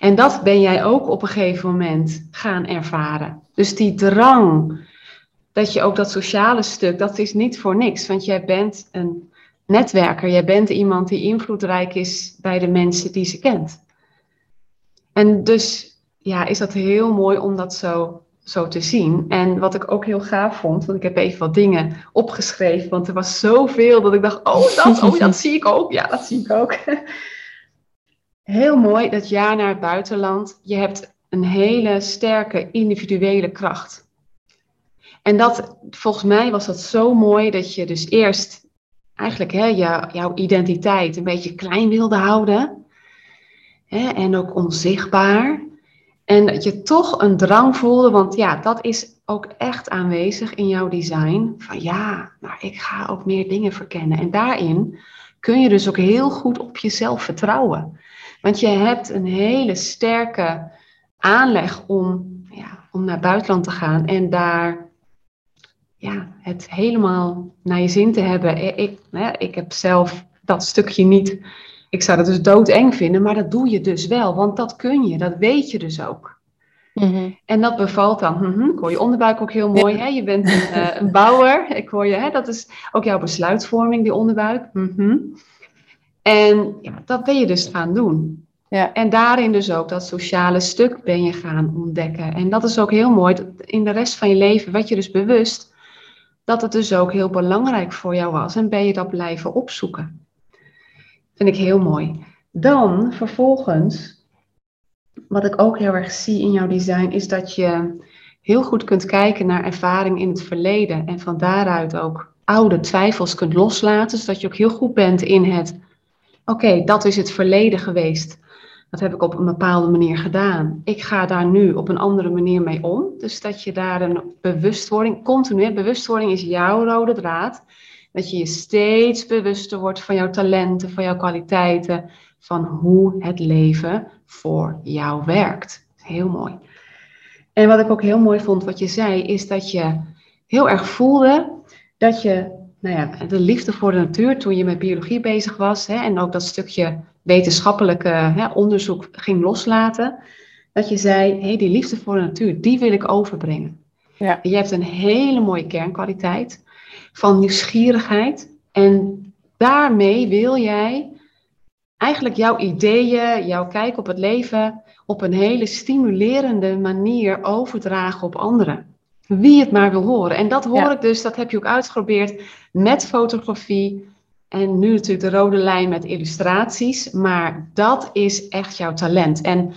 En dat ben jij ook op een gegeven moment gaan ervaren. Dus die drang, dat je ook dat sociale stuk, dat is niet voor niks. Want jij bent een netwerker. Jij bent iemand die invloedrijk is bij de mensen die ze kent. En dus ja, is dat heel mooi om dat zo te zien. En wat ik ook heel gaaf vond, want ik heb even wat dingen opgeschreven, want er was zoveel dat ik dacht, dat zie ik ook. Ja, dat zie ik ook. Heel mooi, dat jaar naar het buitenland. Je hebt een hele sterke individuele kracht. En dat, volgens mij was dat zo mooi dat je dus eerst eigenlijk jouw identiteit een beetje klein wilde houden. Hè, en ook onzichtbaar. En dat je toch een drang voelde, want ja, dat is ook echt aanwezig in jouw design. Van ja, maar ik ga ook meer dingen verkennen. En daarin kun je dus ook heel goed op jezelf vertrouwen. Want je hebt een hele sterke aanleg om naar het buitenland te gaan en daar... Ja, het helemaal naar je zin te hebben. Ik heb zelf dat stukje niet. Ik zou dat dus doodeng vinden, maar dat doe je dus wel. Want dat kun je, dat weet je dus ook. Mm-hmm. En dat bevalt dan. Ik hoor je onderbuik ook heel mooi. Ja. Hè? Je bent een bouwer. Ik hoor je, hè? Dat is ook jouw besluitvorming, die onderbuik. Mm-hmm. En ja, dat ben je dus gaan doen. Ja. En daarin dus ook dat sociale stuk ben je gaan ontdekken. En dat is ook heel mooi. In de rest van je leven werd je dus bewust dat het dus ook heel belangrijk voor jou was. En ben je dat blijven opzoeken. Vind ik heel mooi. Dan vervolgens, wat ik ook heel erg zie in jouw design, is dat je heel goed kunt kijken naar ervaring in het verleden. En van daaruit ook oude twijfels kunt loslaten. Zodat je ook heel goed bent in het, oké, dat is het verleden geweest. Dat heb ik op een bepaalde manier gedaan. Ik ga daar nu op een andere manier mee om. Dus dat je daar een bewustwording, continu, bewustwording is jouw rode draad. Dat je je steeds bewuster wordt van jouw talenten, van jouw kwaliteiten. Van hoe het leven voor jou werkt. Heel mooi. En wat ik ook heel mooi vond wat je zei, is dat je heel erg voelde dat je, de liefde voor de natuur toen je met biologie bezig was. Hè, en ook dat stukje wetenschappelijke onderzoek ging loslaten. Dat je zei, die liefde voor de natuur, die wil ik overbrengen. Ja. En je hebt een hele mooie kernkwaliteit van nieuwsgierigheid. En daarmee wil jij eigenlijk jouw ideeën, jouw kijk op het leven op een hele stimulerende manier overdragen op anderen. Wie het maar wil horen. En dat hoor ik dus, dat heb je ook uitgeprobeerd met fotografie. En nu natuurlijk de rode lijn met illustraties. Maar dat is echt jouw talent. En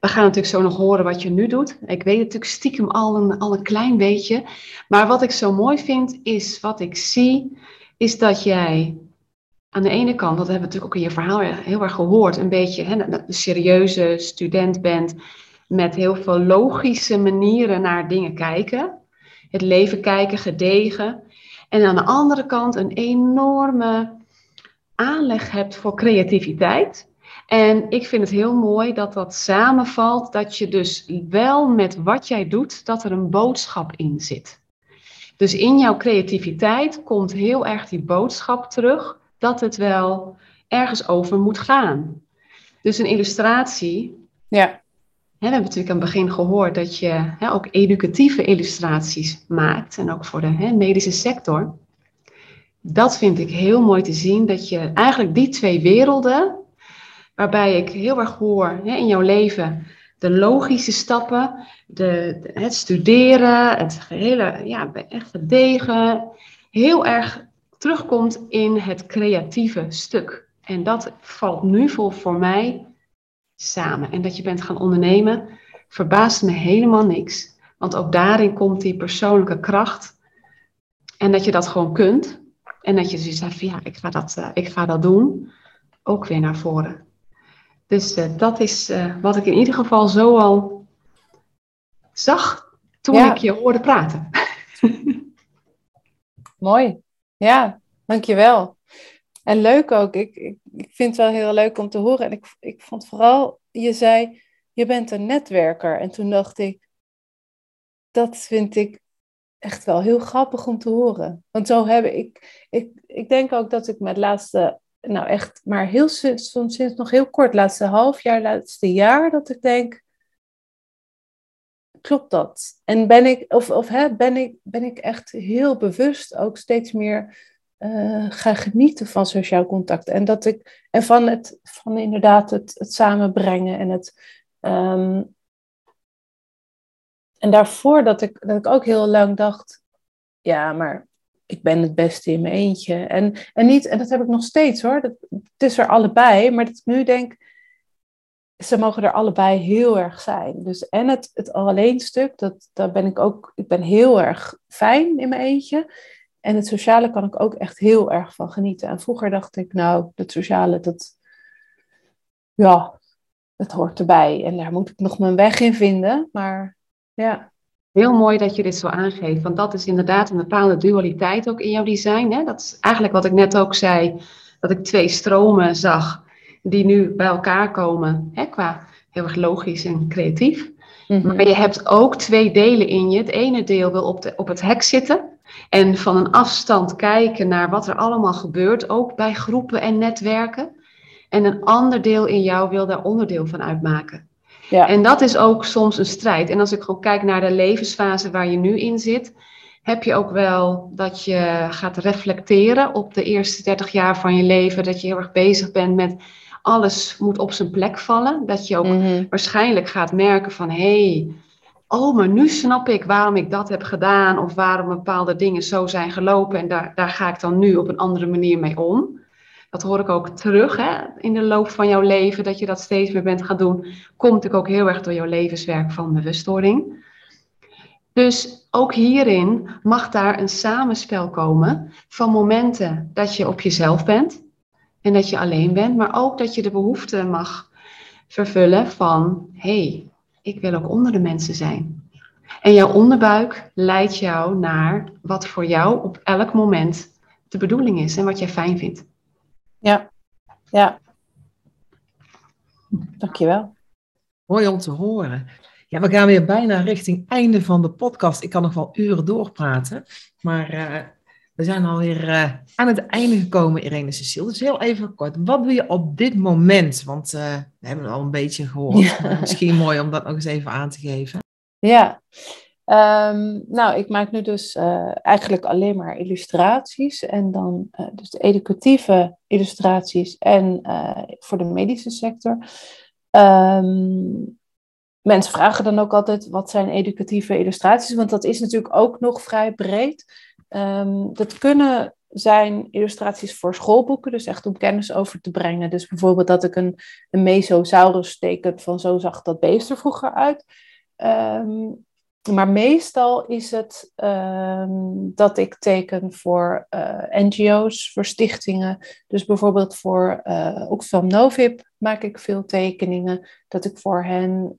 we gaan natuurlijk zo nog horen wat je nu doet. Ik weet natuurlijk stiekem al een klein beetje. Maar wat ik zo mooi vind, is wat ik zie, is dat jij aan de ene kant, dat hebben we natuurlijk ook in je verhaal heel erg gehoord, een beetje dat je serieuze student bent met heel veel logische manieren naar dingen kijken. Het leven kijken, gedegen. En aan de andere kant een enorme aanleg hebt voor creativiteit. En ik vind het heel mooi dat dat samenvalt, dat je dus wel met wat jij doet, dat er een boodschap in zit. Dus in jouw creativiteit komt heel erg die boodschap terug, dat het wel ergens over moet gaan. Dus een illustratie. Ja. We hebben natuurlijk aan het begin gehoord dat je ook educatieve illustraties maakt. En ook voor de medische sector. Dat vind ik heel mooi te zien. Dat je eigenlijk die twee werelden, waarbij ik heel erg hoor in jouw leven de logische stappen, het studeren, het gehele echt verdedigen, heel erg terugkomt in het creatieve stuk. En dat valt nu voor mij samen. En dat je bent gaan ondernemen, verbaast me helemaal niks. Want ook daarin komt die persoonlijke kracht. En dat je dat gewoon kunt. En dat je zoiets hebt van, ik ga dat doen. Ook weer naar voren. Dus dat is wat ik in ieder geval zo al zag toen ik je hoorde praten. Mooi. Ja, dankjewel. En leuk ook. Ik vind het wel heel leuk om te horen. En ik vond vooral, je zei, je bent een netwerker. En toen dacht ik, dat vind ik echt wel heel grappig om te horen. Want zo heb ik denk ook dat ik met laatste, laatste half jaar, laatste jaar, dat ik denk, klopt dat? En ben ik echt heel bewust ook steeds meer gaan genieten van sociaal contact. En dat ik van inderdaad het samenbrengen en het. En daarvoor dat ik ook heel lang dacht, ja, maar ik ben het beste in mijn eentje. En dat heb ik nog steeds hoor. Het is er allebei, maar dat ik nu denk, ze mogen er allebei heel erg zijn. Dus en het alleenstuk, dat ben ik ook. Ik ben heel erg fijn in mijn eentje. En het sociale kan ik ook echt heel erg van genieten. En vroeger dacht ik, dat sociale, dat hoort erbij. En daar moet ik nog mijn weg in vinden. Maar ja. Heel mooi dat je dit zo aangeeft. Want dat is inderdaad een bepaalde dualiteit ook in jouw design. Hè? Dat is eigenlijk wat ik net ook zei. Dat ik twee stromen zag die nu bij elkaar komen, qua heel erg logisch en creatief. Mm-hmm. Maar je hebt ook twee delen in je. Het ene deel wil op het hek zitten en van een afstand kijken naar wat er allemaal gebeurt, ook bij groepen en netwerken. En een ander deel in jou wil daar onderdeel van uitmaken. Ja. En dat is ook soms een strijd. En als ik gewoon kijk naar de levensfase waar je nu in zit, heb je ook wel dat je gaat reflecteren op de eerste 30 jaar van je leven, dat je heel erg bezig bent met alles moet op zijn plek vallen. Dat je ook waarschijnlijk gaat merken van... Oh, maar nu snap ik waarom ik dat heb gedaan... of waarom bepaalde dingen zo zijn gelopen... en daar ga ik dan nu op een andere manier mee om. Dat hoor ik ook terug in de loop van jouw leven... dat je dat steeds meer bent gaan doen... komt ook heel erg door jouw levenswerk van bewustwording. Dus ook hierin mag daar een samenspel komen... van momenten dat je op jezelf bent... en dat je alleen bent... maar ook dat je de behoefte mag vervullen van... Ik wil ook onder de mensen zijn. En jouw onderbuik leidt jou naar wat voor jou op elk moment de bedoeling is en wat jij fijn vindt. Ja. Dankjewel. Mooi om te horen. Ja, we gaan weer bijna richting einde van de podcast. Ik kan nog wel uren doorpraten, maar we zijn alweer aan het einde gekomen, Irene Cecile. Dus heel even kort, wat doe je op dit moment? Want we hebben het al een beetje gehoord. Ja. Misschien mooi om dat nog eens even aan te geven. Ja, ik maak nu dus eigenlijk alleen maar illustraties. En dan dus de educatieve illustraties en voor de medische sector. Mensen vragen dan ook altijd, wat zijn educatieve illustraties? Want dat is natuurlijk ook nog vrij breed. Dat kunnen zijn illustraties voor schoolboeken, dus echt om kennis over te brengen. Dus bijvoorbeeld dat ik een mesosaurus teken van zo zag dat beest er vroeger uit. Maar meestal is het dat ik teken voor NGO's, voor stichtingen. Dus bijvoorbeeld voor Oxfam Novib maak ik veel tekeningen. Dat ik voor hen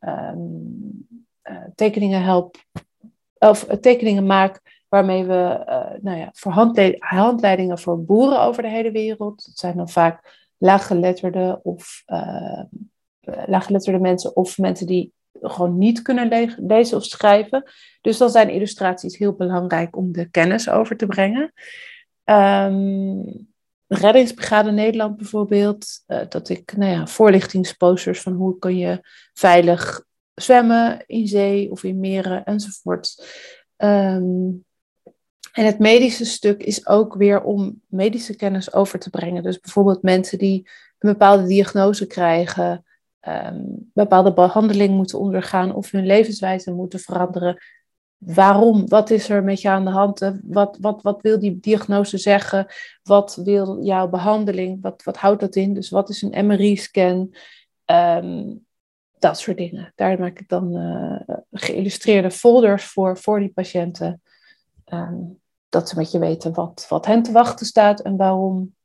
tekeningen maak. Waarmee we voor handleidingen voor boeren over de hele wereld. Dat zijn dan vaak laaggeletterden of laaggeletterde mensen. Of mensen die gewoon niet kunnen lezen of schrijven. Dus dan zijn illustraties heel belangrijk om de kennis over te brengen. Reddingsbrigade Nederland bijvoorbeeld. Dat ik voorlichtingsposters van hoe kun je veilig zwemmen in zee of in meren enzovoort. En het medische stuk is ook weer om medische kennis over te brengen. Dus bijvoorbeeld mensen die een bepaalde diagnose krijgen, bepaalde behandeling moeten ondergaan of hun levenswijze moeten veranderen. Waarom? Wat is er met je aan de hand? Wat wil die diagnose zeggen? Wat wil jouw behandeling? Wat houdt dat in? Dus wat is een MRI-scan? Dat soort dingen. Daar maak ik dan geïllustreerde folders voor die patiënten. Dat ze een beetje weten wat hen te wachten staat en waarom.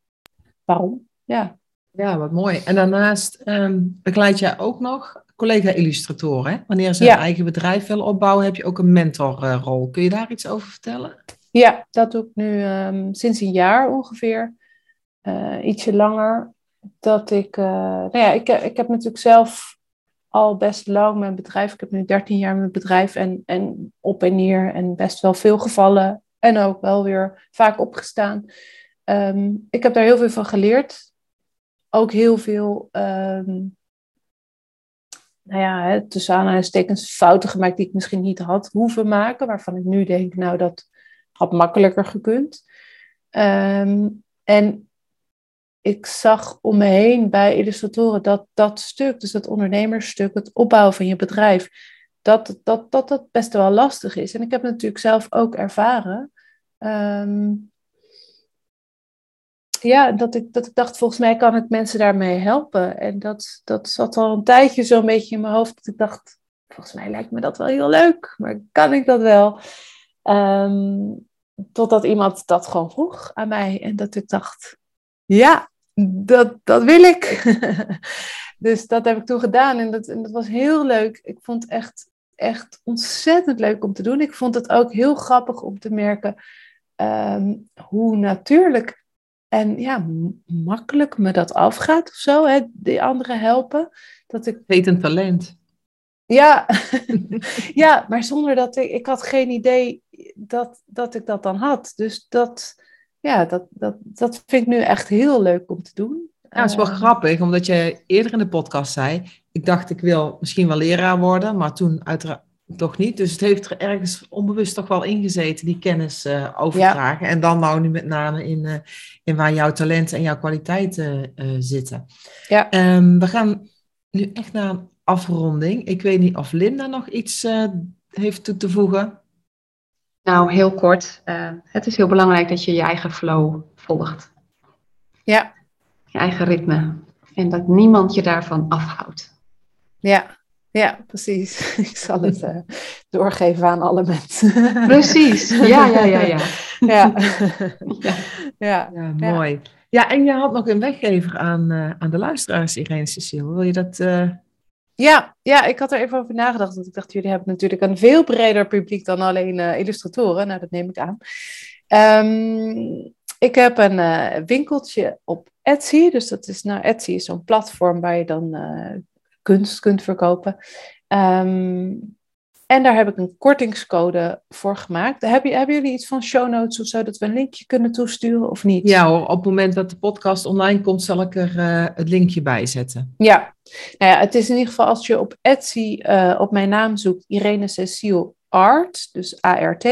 Ja, wat mooi. En daarnaast begeleid jij ook nog collega-illustratoren. Wanneer ze een eigen bedrijf willen opbouwen, heb je ook een mentorrol. Kun je daar iets over vertellen? Ja, dat doe ik nu sinds een jaar ongeveer. Ietsje langer. Dat ik... ik heb natuurlijk zelf... al best lang mijn bedrijf. Ik heb nu 13 jaar mijn bedrijf en op en neer en best wel veel gevallen en ook wel weer vaak opgestaan. Ik heb daar heel veel van geleerd. Ook heel veel tussen aanhalingstekens fouten gemaakt die ik misschien niet had hoeven maken, waarvan ik nu denk, dat had makkelijker gekund. Ik zag om me heen bij illustratoren dat stuk, dus dat ondernemersstuk, het opbouwen van je bedrijf, dat best wel lastig is. En ik heb het natuurlijk zelf ook ervaren. Dat ik dacht, volgens mij kan ik mensen daarmee helpen. En dat zat al een tijdje zo'n beetje in mijn hoofd. Dat ik dacht, volgens mij lijkt me dat wel heel leuk, maar kan ik dat wel? Totdat iemand dat gewoon vroeg aan mij en dat ik dacht... ja, dat wil ik. Dus dat heb ik toen gedaan. En dat was heel leuk. Ik vond het echt ontzettend leuk om te doen. Ik vond het ook heel grappig om te merken hoe natuurlijk en makkelijk me dat afgaat of zo. Hè? Die anderen helpen. Een talent. Ja. Ja, maar zonder dat ik had geen idee dat ik dat dan had. Dus dat... ja, dat vind ik nu echt heel leuk om te doen. Ja, het is wel grappig, omdat je eerder in de podcast zei... ik dacht, ik wil misschien wel leraar worden... maar toen Toch niet? Dus het heeft er ergens onbewust toch wel ingezeten, die kennis overdragen. Ja. En dan nou nu met name in waar jouw talenten en jouw kwaliteiten zitten. Ja. We gaan nu echt naar een afronding. Ik weet niet of Linda nog iets heeft toe te voegen. Nou, heel kort. Het is heel belangrijk dat je je eigen flow volgt. Ja. Je eigen ritme. En dat niemand je daarvan afhoudt. Ja. Ja, precies. Ik zal het doorgeven aan alle mensen. Precies. Ja. Ja, mooi. Ja, en jij had nog een weggever aan de luisteraars, Irene Cecile. Wil je dat... Ja, ik had er even over nagedacht. Want ik dacht, jullie hebben natuurlijk een veel breder publiek dan alleen illustratoren. Nou, dat neem ik aan. Ik heb een winkeltje op Etsy. Dus dat is, Etsy is zo'n platform waar je dan... kunst kunt verkopen. En daar heb ik een kortingscode voor gemaakt. Hebben jullie iets van show notes of zo, dat we een linkje kunnen toesturen of niet? Ja hoor, op het moment dat de podcast online komt, zal ik er het linkje bij zetten. Ja. Nou ja, het is in ieder geval als je op Etsy op mijn naam zoekt, Irene Cecile Art, dus ART.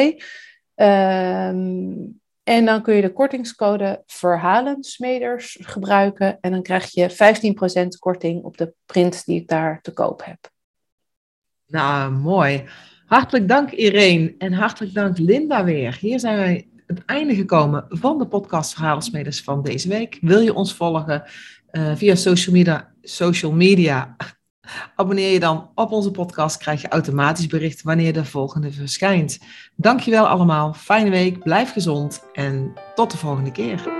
En dan kun je de kortingscode Verhalen-Smeders gebruiken. En dan krijg je 15% korting op de print die ik daar te koop heb. Nou, mooi. Hartelijk dank Irene en hartelijk dank Linda weer. Hier zijn wij het einde gekomen van de podcast Verhalen-Smeders van deze week. Wil je ons volgen via social media? Abonneer je dan op onze podcast, krijg je automatisch bericht wanneer de volgende verschijnt. Dankjewel allemaal, fijne week, blijf gezond en tot de volgende keer.